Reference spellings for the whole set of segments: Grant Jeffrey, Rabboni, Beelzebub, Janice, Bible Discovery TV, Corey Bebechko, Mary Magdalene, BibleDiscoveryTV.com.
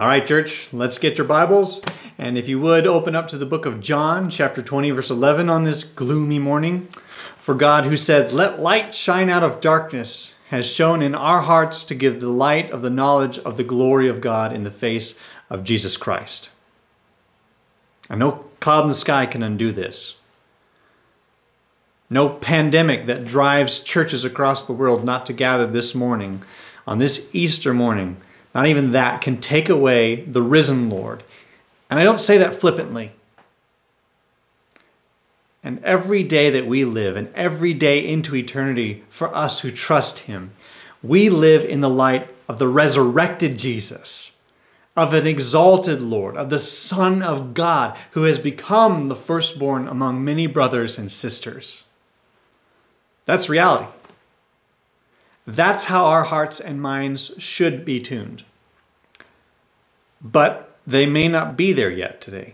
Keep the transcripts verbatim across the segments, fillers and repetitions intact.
All right, church, let's get your Bibles. And if you would, open up to the book of John, chapter twenty, verse eleven on this gloomy morning. For God, who said, "Let light shine out of darkness," has shone in our hearts to give the light of the knowledge of the glory of God in the face of Jesus Christ. And no cloud in the sky can undo this. No pandemic that drives churches across the world not to gather this morning, on this Easter morning, not even that can take away the risen Lord. And I don't say that flippantly. And every day that we live, and every day into eternity for us who trust him, we live in the light of the resurrected Jesus, of an exalted Lord, of the Son of God, who has become the firstborn among many brothers and sisters. That's reality. That's how our hearts and minds should be tuned. But they may not be there yet today.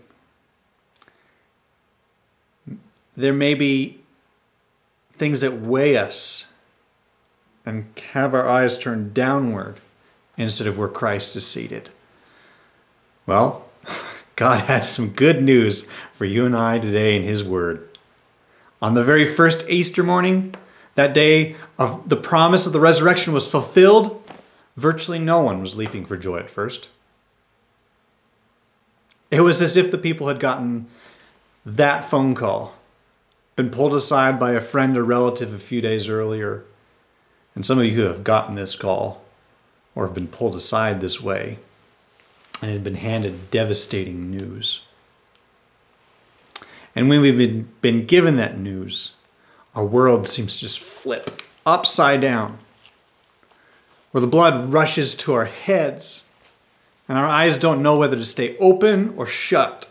There may be things that weigh us and have our eyes turned downward instead of where Christ is seated. Well, God has some good news for you and I today in his word. On the very first Easter morning, that day of the promise of the resurrection was fulfilled. Virtually no one was leaping for joy at first. It was as if the people had gotten that phone call, been pulled aside by a friend or relative a few days earlier. And some of you who have gotten this call or have been pulled aside this way and had been handed devastating news. And when we've been, been given that news, our world seems to just flip upside down, where the blood rushes to our heads and our eyes don't know whether to stay open or shut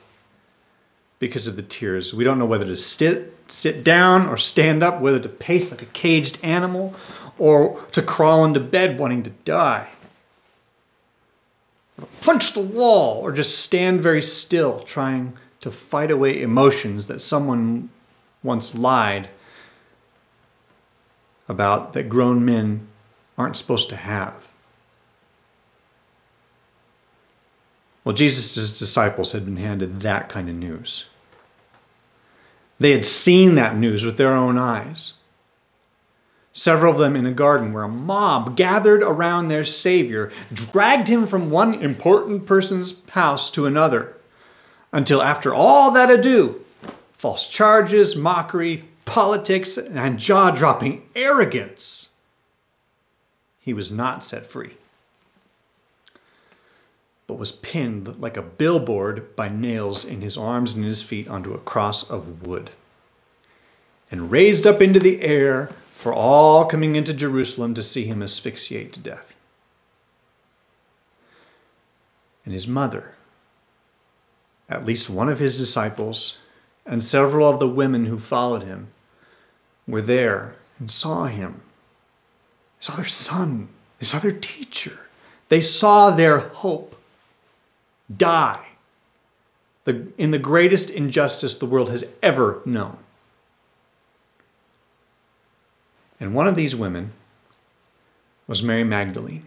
because of the tears. We don't know whether to sit, sit down or stand up, whether to pace like a caged animal or to crawl into bed wanting to die, or punch the wall, or just stand very still trying to fight away emotions that someone once lied about that grown men aren't supposed to have. Well, Jesus' disciples had been handed that kind of news. They had seen that news with their own eyes. Several of them in a garden where a mob gathered around their Savior, dragged him from one important person's house to another, until after all that ado, false charges, mockery, politics, and jaw-dropping arrogance, he was not set free, but was pinned like a billboard by nails in his arms and his feet onto a cross of wood, and raised up into the air for all coming into Jerusalem to see him asphyxiate to death. And his mother, at least one of his disciples, and several of the women who followed him were there and saw him. They saw their son. They saw their teacher. They saw their hope die the, in the greatest injustice the world has ever known. And one of these women was Mary Magdalene.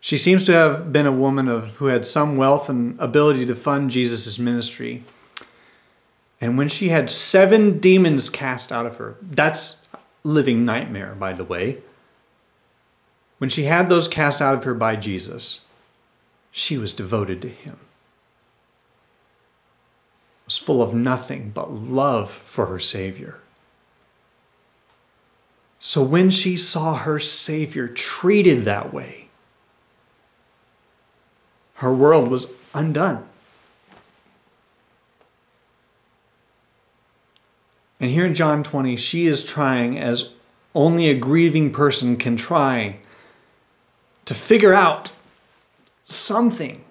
She seems to have been a woman of, who had some wealth and ability to fund Jesus' ministry. And when she had seven demons cast out of her, that's living nightmare, by the way. When she had those cast out of her by Jesus, she was devoted to him. Was full of nothing but love for her Savior. So when she saw her Savior treated that way, her world was undone. And here in John twenty, she is trying, as only a grieving person can try, to figure out something.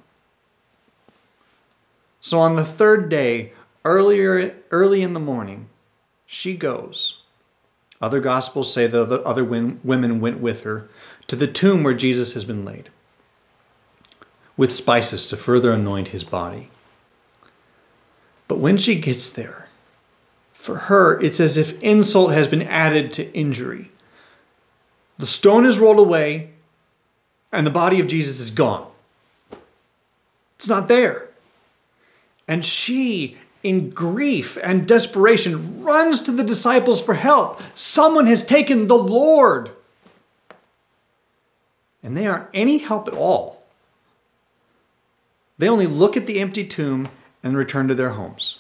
So on the third day, earlier, early in the morning, she goes. Other gospels say that the other women went with her to the tomb where Jesus has been laid, with spices to further anoint his body. But when she gets there, for her, it's as if insult has been added to injury. The stone is rolled away, and the body of Jesus is gone. It's not there. And she, in grief and desperation, runs to the disciples for help. Someone has taken the Lord. And they aren't any help at all. They only look at the empty tomb and return to their homes.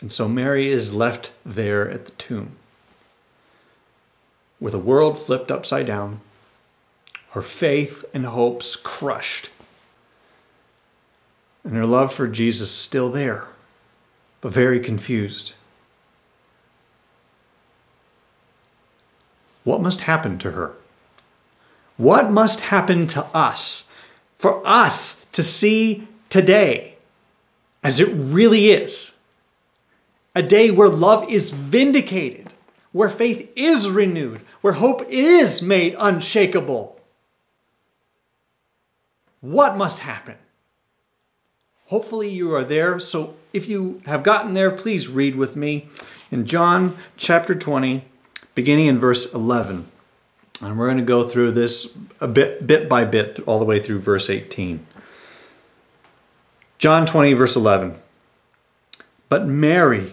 And so Mary is left there at the tomb with a world flipped upside down, her faith and hopes crushed, and her love for Jesus still there, but very confused. What must happen to her? What must happen to us, for us to see today as it really is? A day where love is vindicated, where faith is renewed, where hope is made unshakable. What must happen? Hopefully you are there. So if you have gotten there, please read with me in John chapter twenty, beginning in verse eleven. And we're going to go through this a bit, bit by bit, all the way through verse eighteen. John twenty, verse eleven. But Mary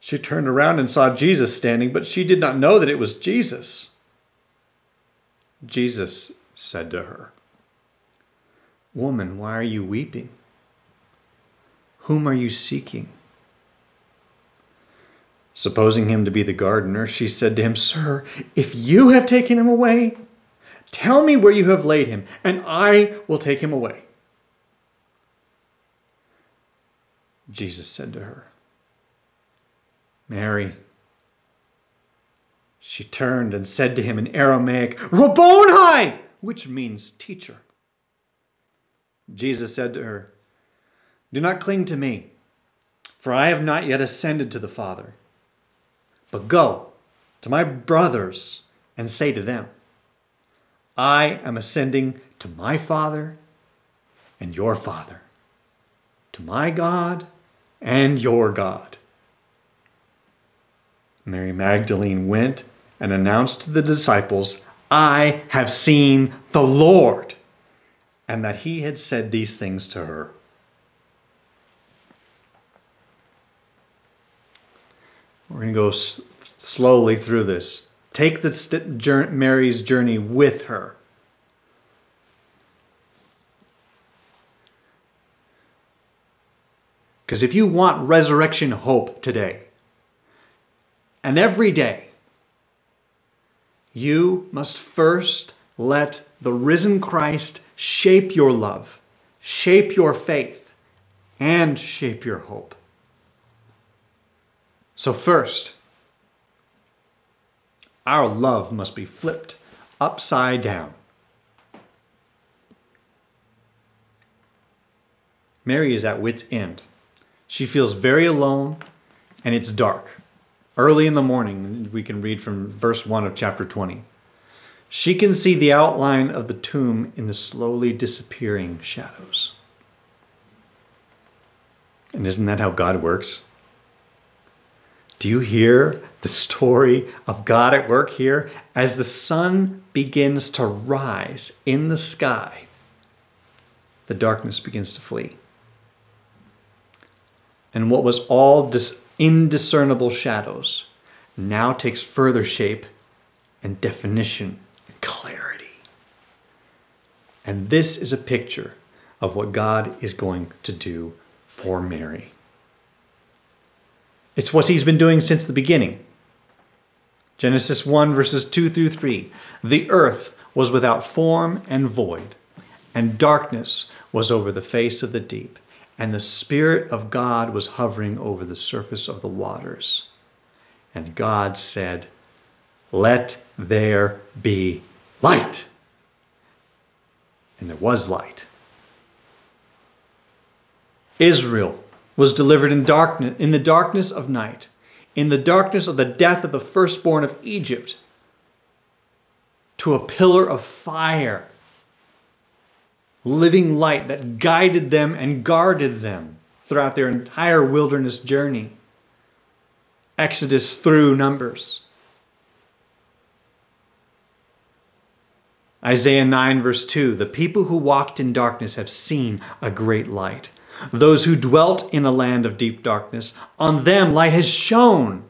she turned around and saw Jesus standing, but she did not know that it was Jesus. Jesus said to her, "Woman, why are you weeping? Whom are you seeking?" Supposing him to be the gardener, she said to him, "Sir, if you have taken him away, tell me where you have laid him, and I will take him away." Jesus said to her, "Mary." She turned and said to him in Aramaic, "Rabboni," which means teacher. Jesus said to her, "Do not cling to me, for I have not yet ascended to the Father. But go to my brothers and say to them, I am ascending to my Father and your Father, to my God and your God." Mary Magdalene went and announced to the disciples, "I have seen the Lord," and that he had said these things to her. We're going to go s- slowly through this. Take the st- journey, Mary's journey with her. Because if you want resurrection hope today, and every day, you must first let the risen Christ shape your love, shape your faith, and shape your hope. So first, our love must be flipped upside down. Mary is at wit's end. She feels very alone, and it's dark. Early in the morning, we can read from verse one of chapter twenty. She can see the outline of the tomb in the slowly disappearing shadows. And isn't that how God works? Do you hear the story of God at work here? As the sun begins to rise in the sky, the darkness begins to flee. And what was all dis- indiscernible shadows now takes further shape and definition and clarity. And this is a picture of what God is going to do for Mary. It's what he's been doing since the beginning. Genesis one, verses two through three. The earth was without form and void, and darkness was over the face of the deep, and the Spirit of God was hovering over the surface of the waters. And God said, "Let there be light." And and there was light. Israel was delivered in darkness, in the darkness of night, in the darkness of the death of the firstborn of Egypt, to a pillar of fire, living light that guided them and guarded them throughout their entire wilderness journey. Exodus through Numbers. Isaiah nine verse two, the people who walked in darkness have seen a great light. Those who dwelt in a land of deep darkness, on them light has shone.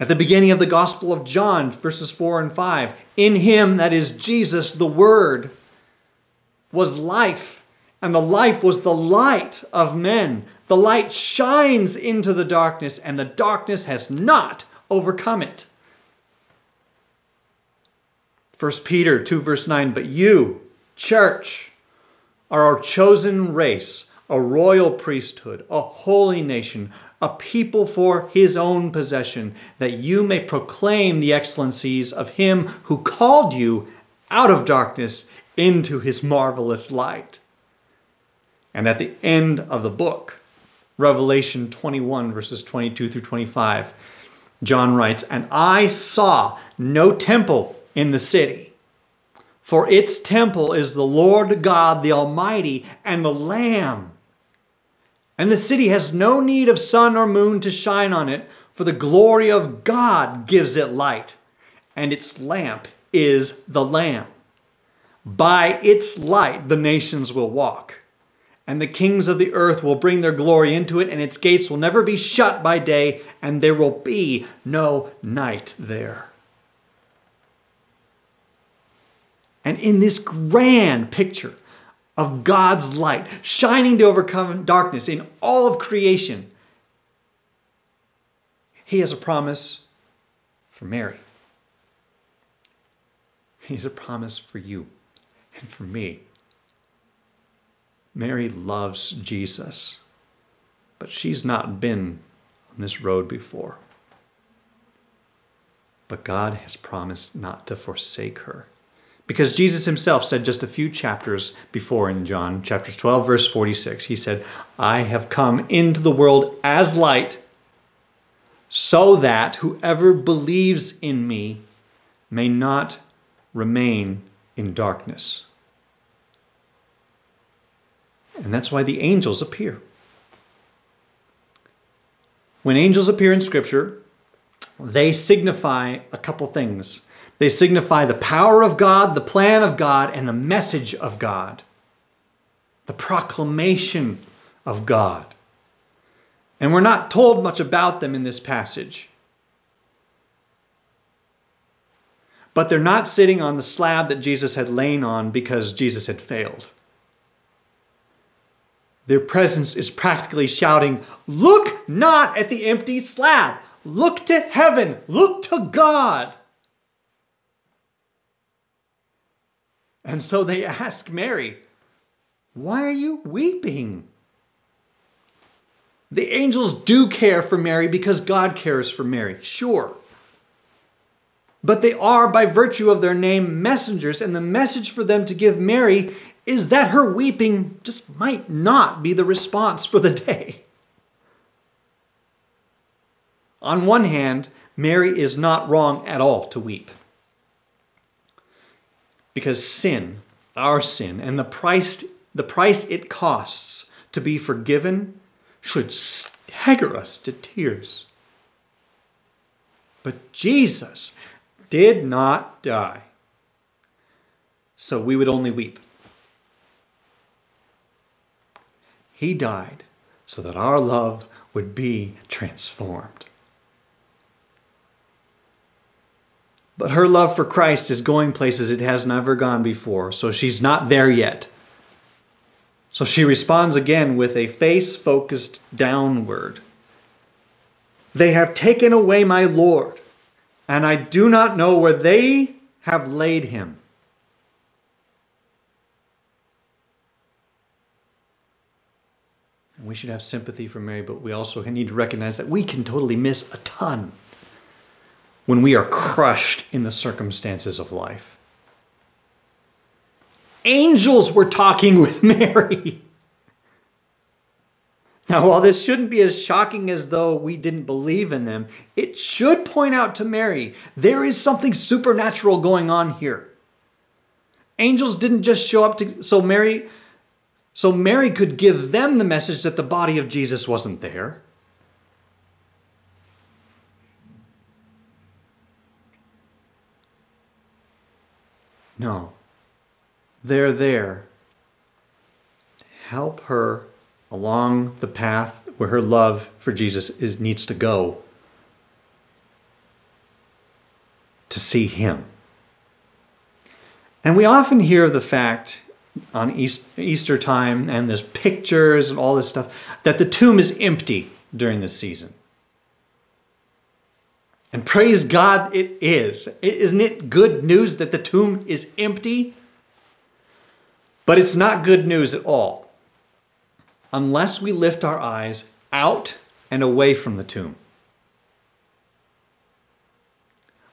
At the beginning of the Gospel of John, verses four and five, in him, that is Jesus, the Word, was life, and the life was the light of men. The light shines into the darkness, and the darkness has not overcome it. First Peter two, verse nine, but you, church, are a chosen race, a royal priesthood, a holy nation, a people for his own possession, that you may proclaim the excellencies of him who called you out of darkness into his marvelous light. And at the end of the book, Revelation twenty-one, verses twenty-two through twenty-five, John writes, and I saw no temple in the city, for its temple is the Lord God, the Almighty, and the Lamb. And the city has no need of sun or moon to shine on it, for the glory of God gives it light, and its lamp is the Lamb. By its light the nations will walk, and the kings of the earth will bring their glory into it, and its gates will never be shut by day, and there will be no night there. And in this grand picture of God's light shining to overcome darkness in all of creation, he has a promise for Mary. He has a promise for you and for me. Mary loves Jesus, but she's not been on this road before. But God has promised not to forsake her, because Jesus himself said just a few chapters before in John, chapter twelve, verse forty-six, he said, I have come into the world as light, so that whoever believes in me may not remain in darkness. And that's why the angels appear. When angels appear in Scripture, they signify a couple things. They signify the power of God, the plan of God, and the message of God, the proclamation of God. And we're not told much about them in this passage. But they're not sitting on the slab that Jesus had lain on because Jesus had failed. Their presence is practically shouting, look not at the empty slab. Look to heaven. Look to God. And so they ask Mary, why are you weeping? The angels do care for Mary because God cares for Mary, sure. But they are, by virtue of their name, messengers, and the message for them to give Mary is that her weeping just might not be the response for the day. On one hand, Mary is not wrong at all to weep, because sin, our sin, and the price, the price it costs to be forgiven should stagger us to tears. But Jesus did not die, so we would only weep. He died so that our love would be transformed. But her love for Christ is going places it has never gone before, so she's not there yet. So she responds again with a face focused downward. They have taken away my Lord, and I do not know where they have laid him. And we should have sympathy for Mary, but we also need to recognize that we can totally miss a ton when we are crushed in the circumstances of life. Angels were talking with Mary. Now, while this shouldn't be as shocking as though we didn't believe in them, it should point out to Mary, there is something supernatural going on here. Angels didn't just show up to, so Mary, so Mary could give them the message that the body of Jesus wasn't there. No, they're there to help her along the path where her love for Jesus is needs to go, to see him. And we often hear of the fact on East, Easter time, and there's pictures and all this stuff, that the tomb is empty during this season. And praise God it is. Isn't it good news that the tomb is empty? But it's not good news at all unless we lift our eyes out and away from the tomb.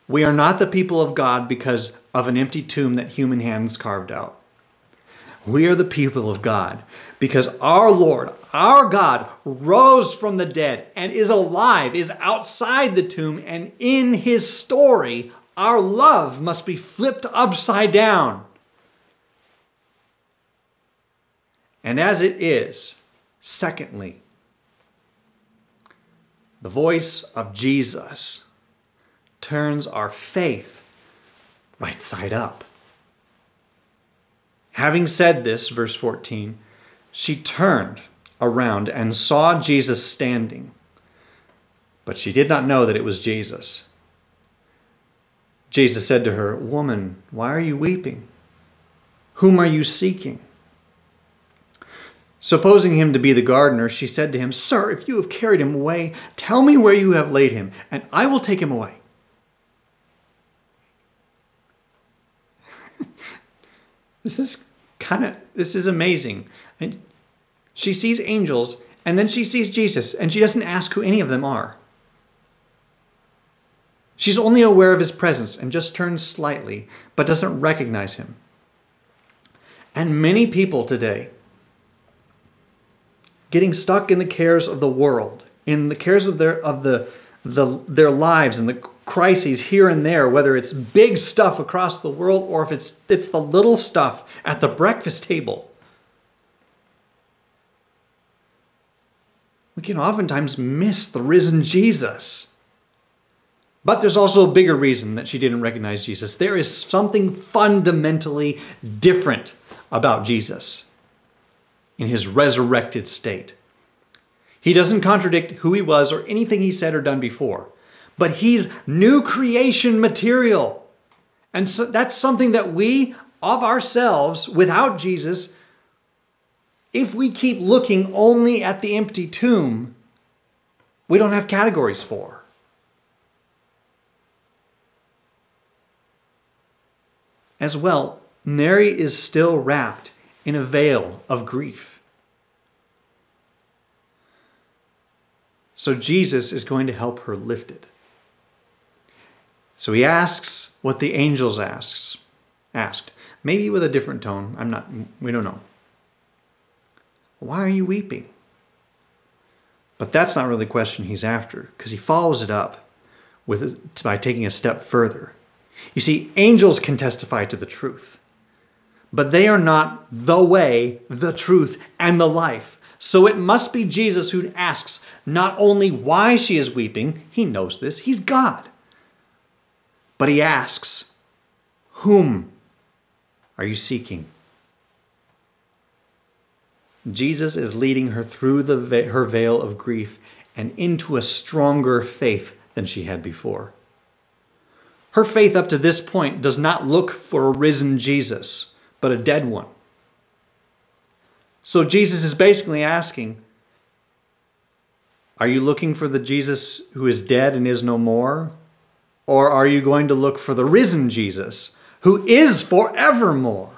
We are not the people of God because of an empty tomb that human hands carved out. We are the people of God because our Lord, our God, rose from the dead and is alive, is outside the tomb, and in his story, our love must be flipped upside down. And as it is, secondly, the voice of Jesus turns our faith right side up. Having said this, verse fourteen, she turned around and saw Jesus standing, but she did not know that it was Jesus. Jesus said to her, "Woman, why are you weeping? Whom are you seeking?" Supposing him to be the gardener, she said to him, "Sir, if you have carried him away, tell me where you have laid him, and I will take him away." This is kind of, this is amazing. And she sees angels, and then she sees Jesus, and she doesn't ask who any of them are. She's only aware of his presence and just turns slightly, but doesn't recognize him. And many people today, getting stuck in the cares of the world, in the cares of their of the, the their lives and the crises here and there, whether it's big stuff across the world or if it's it's the little stuff at the breakfast table. We can oftentimes miss the risen Jesus. But there's also a bigger reason that she didn't recognize Jesus. There is something fundamentally different about Jesus in his resurrected state. He doesn't contradict who he was or anything he said or done before. But he's new creation material. And so that's something that we, of ourselves, without Jesus, if we keep looking only at the empty tomb, we don't have categories for. As well, Mary is still wrapped in a veil of grief. So Jesus is going to help her lift it. So he asks what the angels asks, asked, maybe with a different tone. I'm not, we don't know. Why are you weeping? But that's not really the question he's after, because he follows it up with by taking a step further. You see, angels can testify to the truth, but they are not the way, the truth, and the life. So it must be Jesus who asks not only why she is weeping, he knows this, he's God. But he asks, whom are you seeking? Jesus is leading her through the ve- her veil of grief and into a stronger faith than she had before. Her faith up to this point does not look for a risen Jesus, but a dead one. So Jesus is basically asking, are you looking for the Jesus who is dead and is no more? Or are you going to look for the risen Jesus, who is forevermore,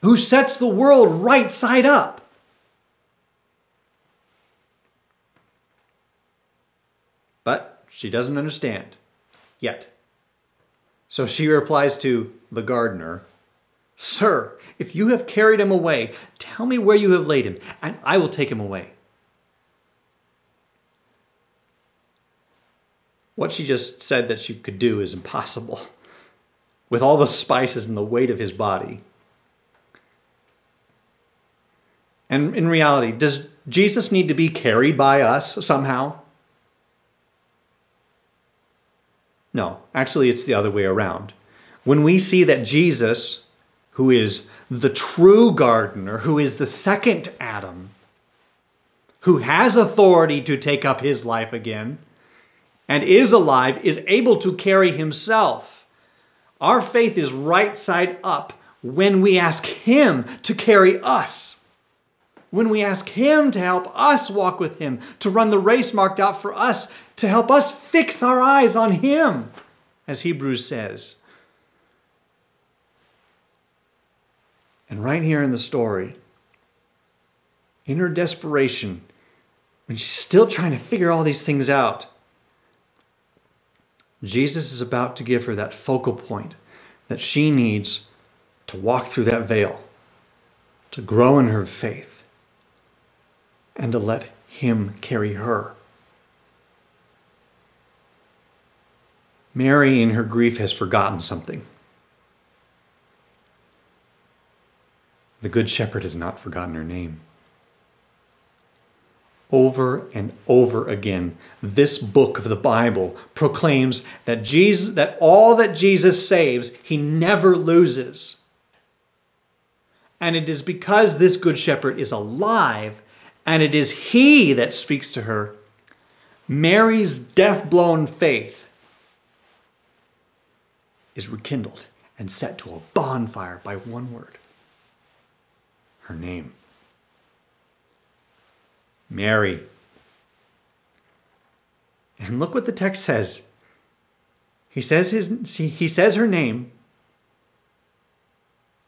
who sets the world right side up? But she doesn't understand yet. So she replies to the gardener, Sir, if you have carried him away, tell me where you have laid him, and I will take him away." What she just said that she could do is impossible, with all the spices and the weight of his body. And in reality, does Jesus need to be carried by us somehow? No, actually it's the other way around. When we see that Jesus, who is the true gardener, who is the second Adam, who has authority to take up his life again, and is alive, is able to carry himself, our faith is right side up when we ask him to carry us. When we ask him to help us walk with him, to run the race marked out for us, to help us fix our eyes on him, as Hebrews says. And right here in the story, in her desperation, when she's still trying to figure all these things out, Jesus is about to give her that focal point that she needs to walk through that veil, to grow in her faith, and to let him carry her. Mary, in her grief, has forgotten something. The Good Shepherd has not forgotten her name. Over and over again, this book of the Bible proclaims that Jesus, that all that Jesus saves, he never loses. And it is because this Good Shepherd is alive, and it is he that speaks to her, Mary's death-blown faith is rekindled and set to a bonfire by one word, her name. Mary. And look what the text says. He says his, he says her name,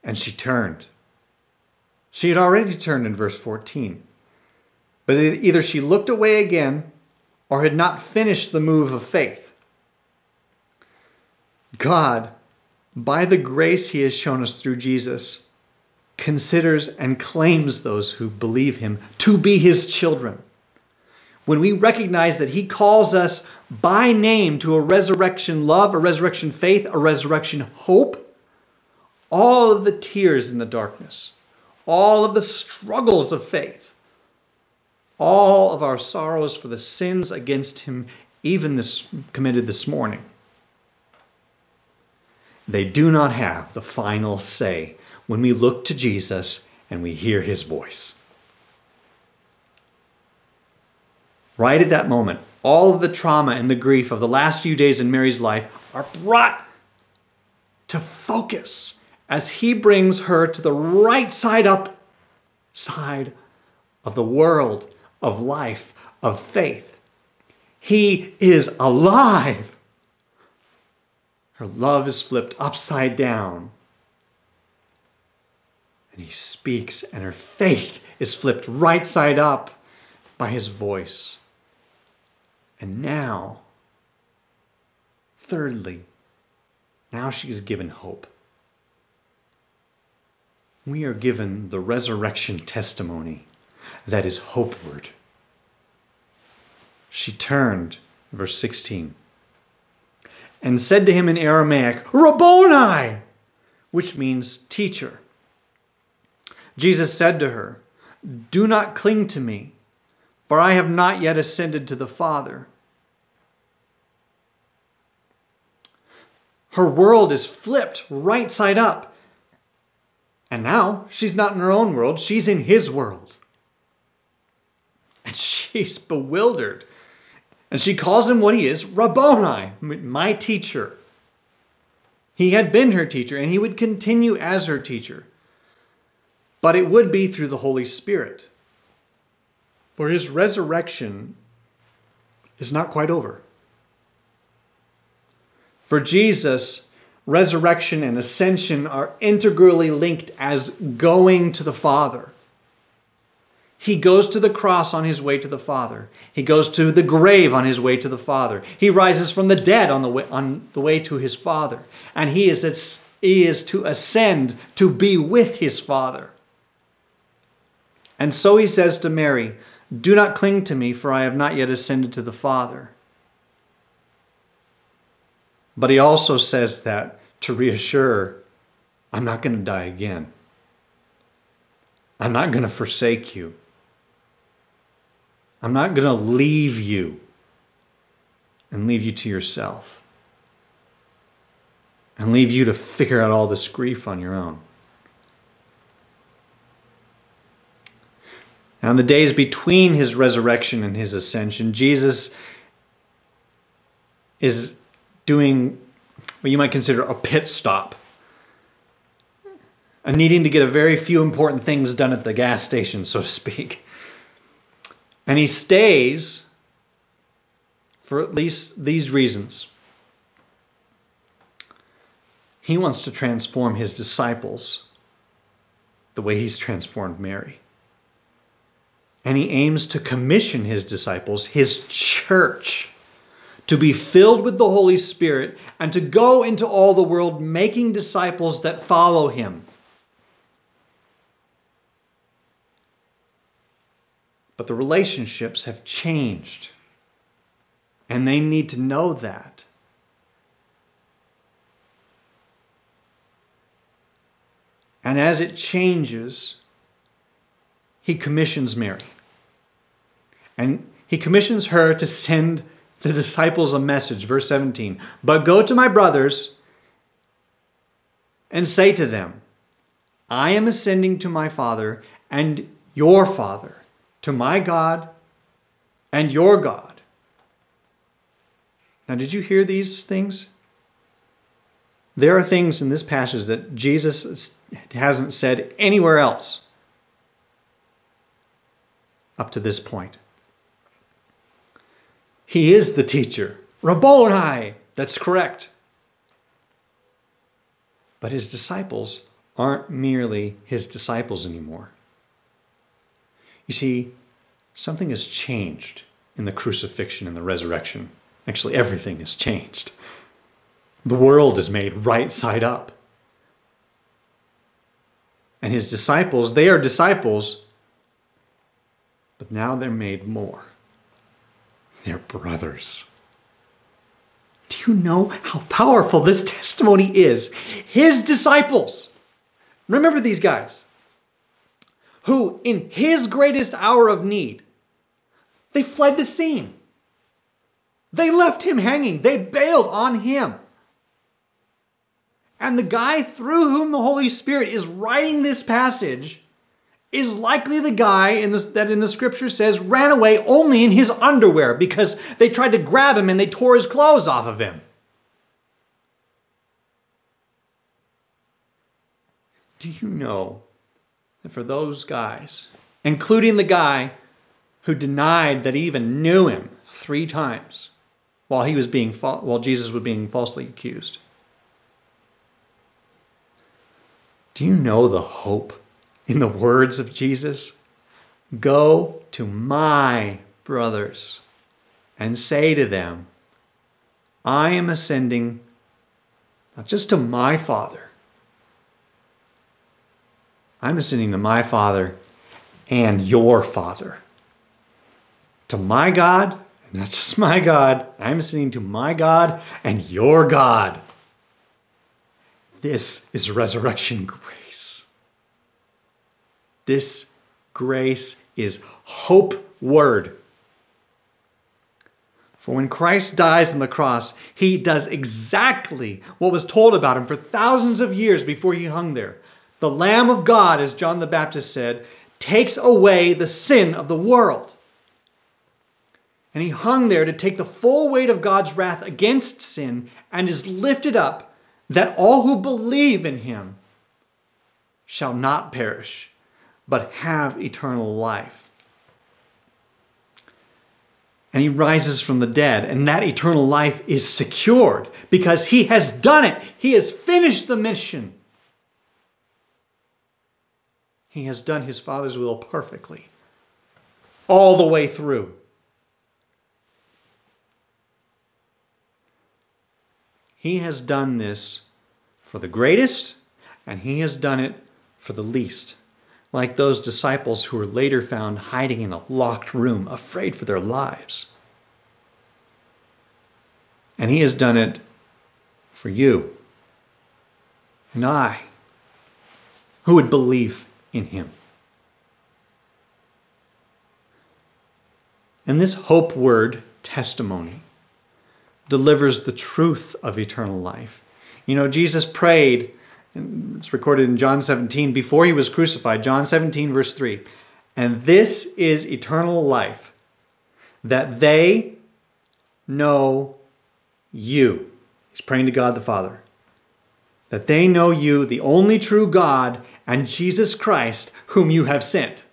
and she turned. She had already turned in verse fourteen. But either she looked away again or had not finished the move of faith. God, by the grace he has shown us through Jesus, considers and claims those who believe him to be his children. When we recognize that he calls us by name to a resurrection love, a resurrection faith, a resurrection hope, all of the tears in the darkness, all of the struggles of faith, all of our sorrows for the sins against him, even this committed this morning, they do not have the final say when we look to Jesus and we hear his voice. Right at that moment, all of the trauma and the grief of the last few days in Mary's life are brought to focus as he brings her to the right side up side of the world, of life, of faith. He is alive. Her love is flipped upside down. And he speaks, and her faith is flipped right side up by his voice. And now, thirdly, now she is given hope. We are given the resurrection testimony that is hopeward. She turned, verse sixteen, and said to him in Aramaic, "Rabboni," which means teacher. Jesus said to her, "Do not cling to me, for I have not yet ascended to the Father." Her world is flipped right side up. And now she's not in her own world, she's in his world. And she's bewildered. And she calls him what he is, Rabboni, my teacher. He had been her teacher, and he would continue as her teacher. But it would be through the Holy Spirit. For his resurrection is not quite over. For Jesus, resurrection and ascension are integrally linked as going to the Father. He goes to the cross on his way to the Father. He goes to the grave on his way to the Father. He rises from the dead on the way, on the way to his Father. And he is is to ascend, to be with his Father. And so he says to Mary, "Do not cling to me, for I have not yet ascended to the Father." But he also says that to reassure, I'm not going to die again. I'm not going to forsake you. I'm not going to leave you and leave you to yourself and leave you to figure out all this grief on your own. Now, in the days between his resurrection and his ascension, Jesus is doing what you might consider a pit stop and needing to get a very few important things done at the gas station, so to speak. And he stays for at least these reasons. He wants to transform his disciples the way he's transformed Mary. And he aims to commission his disciples, his church, to be filled with the Holy Spirit and to go into all the world making disciples that follow him. But the relationships have changed, and they need to know that. And as it changes, he commissions Mary. And he commissions her to send the disciples a message, verse seventeen. "But go to my brothers and say to them, I am ascending to my Father and your Father, to my God and your God." Now, did you hear these things? There are things in this passage that Jesus hasn't said anywhere else up to this point. He is the teacher. Rabboni! That's correct. But his disciples aren't merely his disciples anymore. You see, something has changed in the crucifixion and the resurrection. Actually, everything has changed. The world is made right side up. And his disciples, they are disciples, but now they're made more. They're brothers. Do you know how powerful this testimony is? His disciples. Remember these guys, who in his greatest hour of need, they fled the scene. They left him hanging. They bailed on him. And the guy through whom the Holy Spirit is writing this passage is likely the guy in the, that in the scripture says ran away only in his underwear because they tried to grab him and they tore his clothes off of him. Do you know that for those guys, including the guy who denied that he even knew him three times while he was being fa- while Jesus was being falsely accused? Do you know the hope in the words of Jesus? "Go to my brothers and say to them, I am ascending not just to my Father. I'm ascending to my Father and your Father. To my God, and not just my God. I'm ascending to my God and your God." This is resurrection grace. This grace is hope word. For when Christ dies on the cross, he does exactly what was told about him for thousands of years before he hung there. The Lamb of God, as John the Baptist said, takes away the sin of the world. And he hung there to take the full weight of God's wrath against sin and is lifted up that all who believe in him shall not perish, but have eternal life. And he rises from the dead, and that eternal life is secured because he has done it. He has finished the mission. He has done his Father's will perfectly, all the way through. He has done this for the greatest, and he has done it for the least. Like those disciples who were later found hiding in a locked room, afraid for their lives. And he has done it for you and I, who would believe in him. And this hope word, testimony, delivers the truth of eternal life. You know, Jesus prayed, and it's recorded in John seventeen, before he was crucified, John seventeen, verse three, and this is eternal life, that they know you. He's praying to God the Father. That they know you, the only true God, and Jesus Christ, whom you have sent.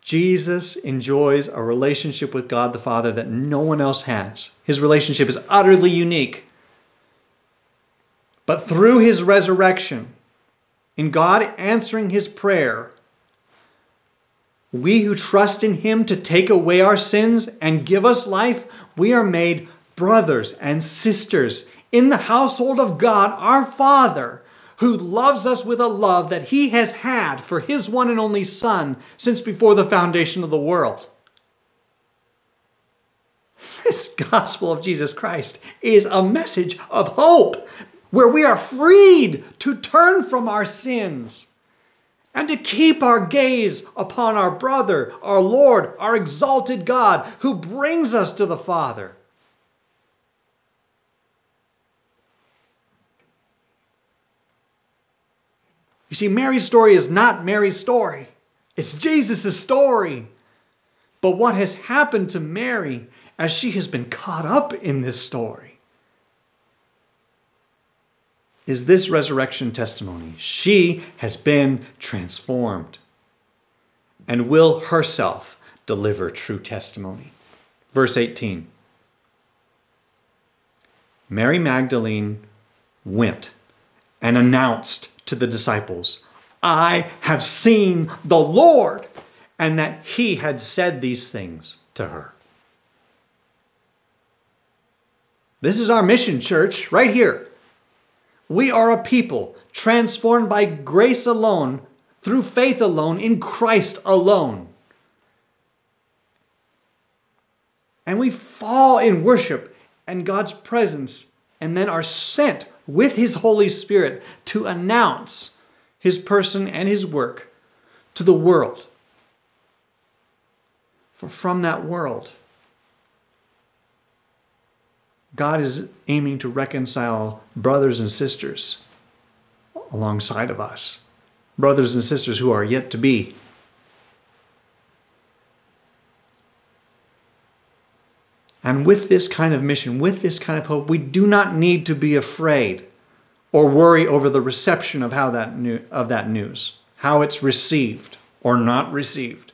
Jesus enjoys a relationship with God the Father that no one else has. His relationship is utterly unique. But through his resurrection, in God answering his prayer, we who trust in him to take away our sins and give us life, we are made brothers and sisters in the household of God, our Father, who loves us with a love that he has had for his one and only Son since before the foundation of the world. This gospel of Jesus Christ is a message of hope, where we are freed to turn from our sins and to keep our gaze upon our brother, our Lord, our exalted God, who brings us to the Father. You see, Mary's story is not Mary's story. It's Jesus' story. But what has happened to Mary as she has been caught up in this story is this resurrection testimony. She has been transformed and will herself deliver true testimony. Verse eighteen. Mary Magdalene went and announced to the disciples, I have seen the Lord, and that he had said these things to her. This is our mission, church, right here. We are a people transformed by grace alone, through faith alone, in Christ alone. And we fall in worship and God's presence, and then are sent with his Holy Spirit to announce his person and his work to the world. For from that world, God is aiming to reconcile brothers and sisters alongside of us, brothers and sisters who are yet to be. And with this kind of mission, with this kind of hope, we do not need to be afraid or worry over the reception of how that new, of that news, how it's received or not received.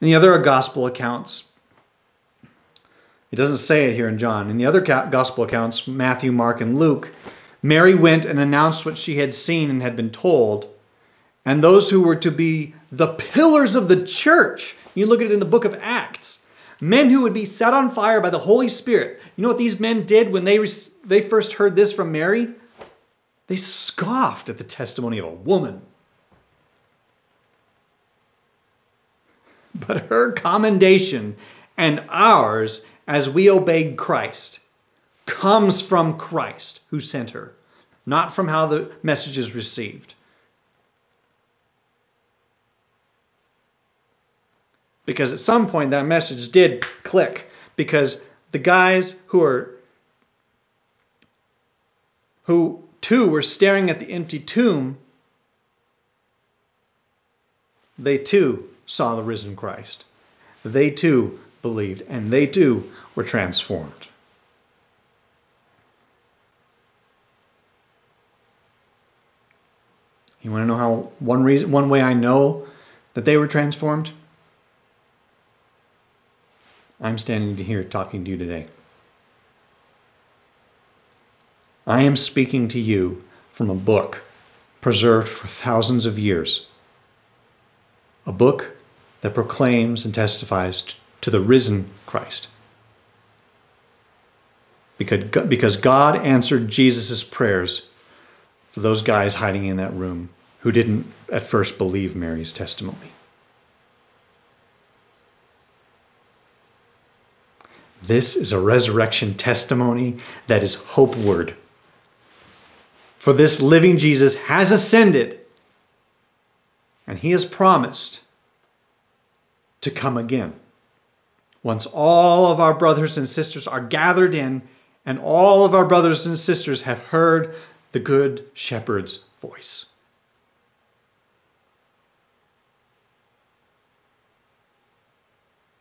In the other gospel accounts, it doesn't say it here in John. In the other gospel accounts, Matthew, Mark, and Luke, Mary went and announced what she had seen and had been told. And those who were to be the pillars of the church, you look at it in the book of Acts, men who would be set on fire by the Holy Spirit. You know what these men did when they re- they first heard this from Mary? They scoffed at the testimony of a woman. But her commendation and ours as we obeyed Christ comes from Christ who sent her, not from how the message is received. Because at some point that message did click, because the guys who are who too were staring at the empty tomb, they too saw the risen Christ. They too believed, and they too were transformed. You want to know how one reason one way I know that they were transformed? I'm standing here talking to you today. I am speaking to you from a book preserved for thousands of years. A book that proclaims and testifies to the risen Christ. because God answered Jesus' prayers for those guys hiding in that room who didn't at first believe Mary's testimony. This is a resurrection testimony that is hope-ward. For this living Jesus has ascended, and he has promised to come again. Once all of our brothers and sisters are gathered in, and all of our brothers and sisters have heard the Good Shepherd's voice.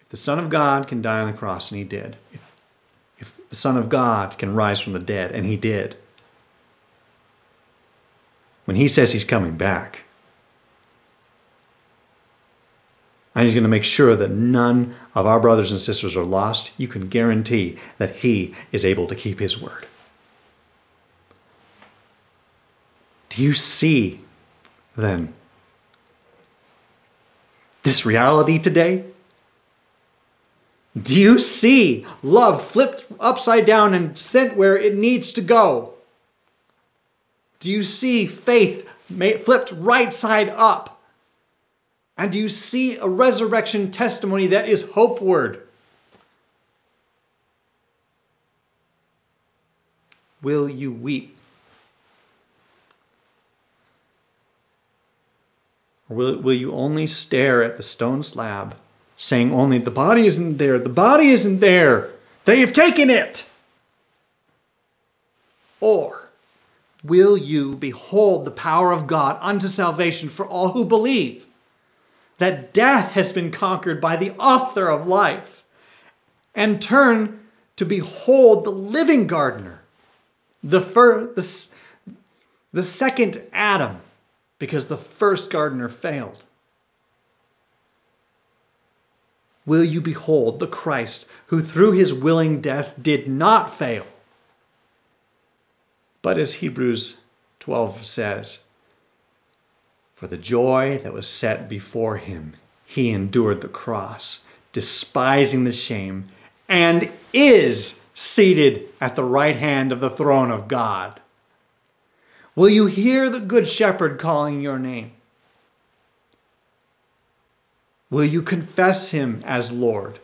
If the Son of God can die on the cross, and he did. If, if the Son of God can rise from the dead, and he did. When he says he's coming back, and he's going to make sure that none of our brothers and sisters are lost, you can guarantee that he is able to keep his word. Do you see, then, this reality today? Do you see love flipped upside down and sent where it needs to go? Do you see faith flipped right side up? And do you see a resurrection testimony that is hope-ward? Will you weep? Or will, will you only stare at the stone slab, saying only, the body isn't there, the body isn't there, they have taken it? Or will you behold the power of God unto salvation for all who believe? That death has been conquered by the author of life, and turn to behold the living gardener, the, fir- the, the second Adam, because the first gardener failed. Will you behold the Christ who through his willing death did not fail? But as Hebrews twelve says, for the joy that was set before him, he endured the cross, despising the shame, and is seated at the right hand of the throne of God. Will you hear the Good Shepherd calling your name? Will you confess him as Lord?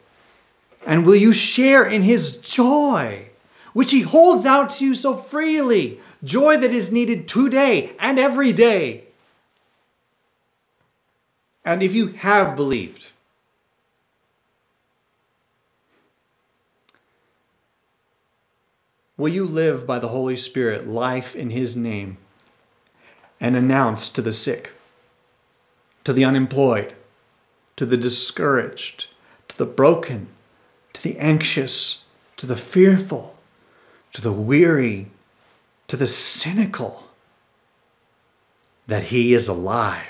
And will you share in his joy, which he holds out to you so freely, joy that is needed today and every day? And if you have believed, will you live by the Holy Spirit life in his name and announce to the sick, to the unemployed, to the discouraged, to the broken, to the anxious, to the fearful, to the weary, to the cynical, that he is alive?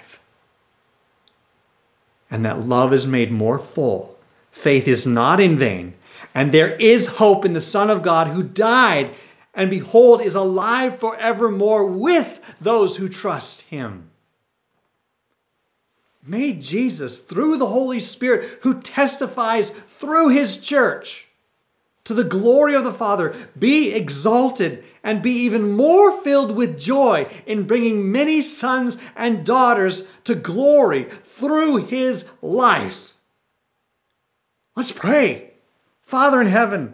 And that love is made more full. Faith is not in vain. And there is hope in the Son of God who died and behold is alive forevermore with those who trust him. May Jesus, through the Holy Spirit, who testifies through his church to the glory of the Father, be exalted and be even more filled with joy in bringing many sons and daughters to glory through his life. Let's pray. Father in heaven,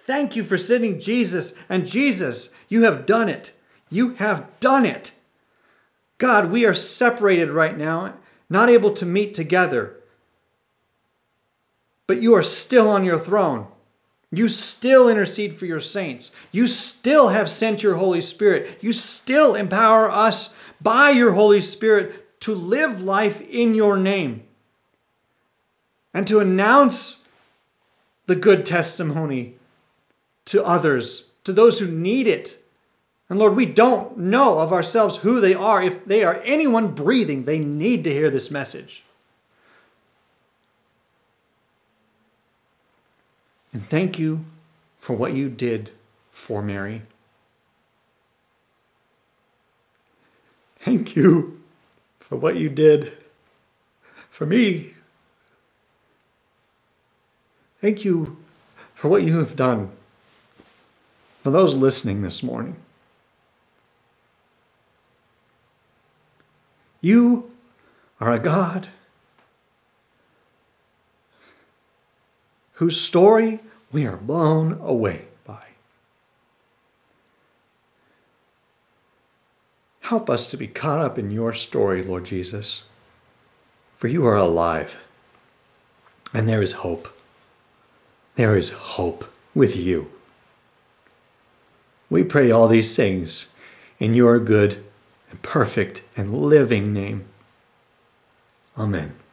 thank you for sending Jesus, and Jesus, you have done it. You have done it. God, we are separated right now, not able to meet together, but you are still on your throne. You still intercede for your saints. You still have sent your Holy Spirit. You still empower us by your Holy Spirit to live life in your name and to announce the good testimony to others, to those who need it. And Lord, we don't know of ourselves who they are. If they are anyone breathing, they need to hear this message. And thank you for what you did for Mary. Thank you for what you did for me. Thank you for what you have done For those listening this morning, you are a God whose story we are blown away by. Help us to be caught up in your story, Lord Jesus, for you are alive, and there is hope. There is hope with you. We pray all these things in your good and perfect and living name. Amen.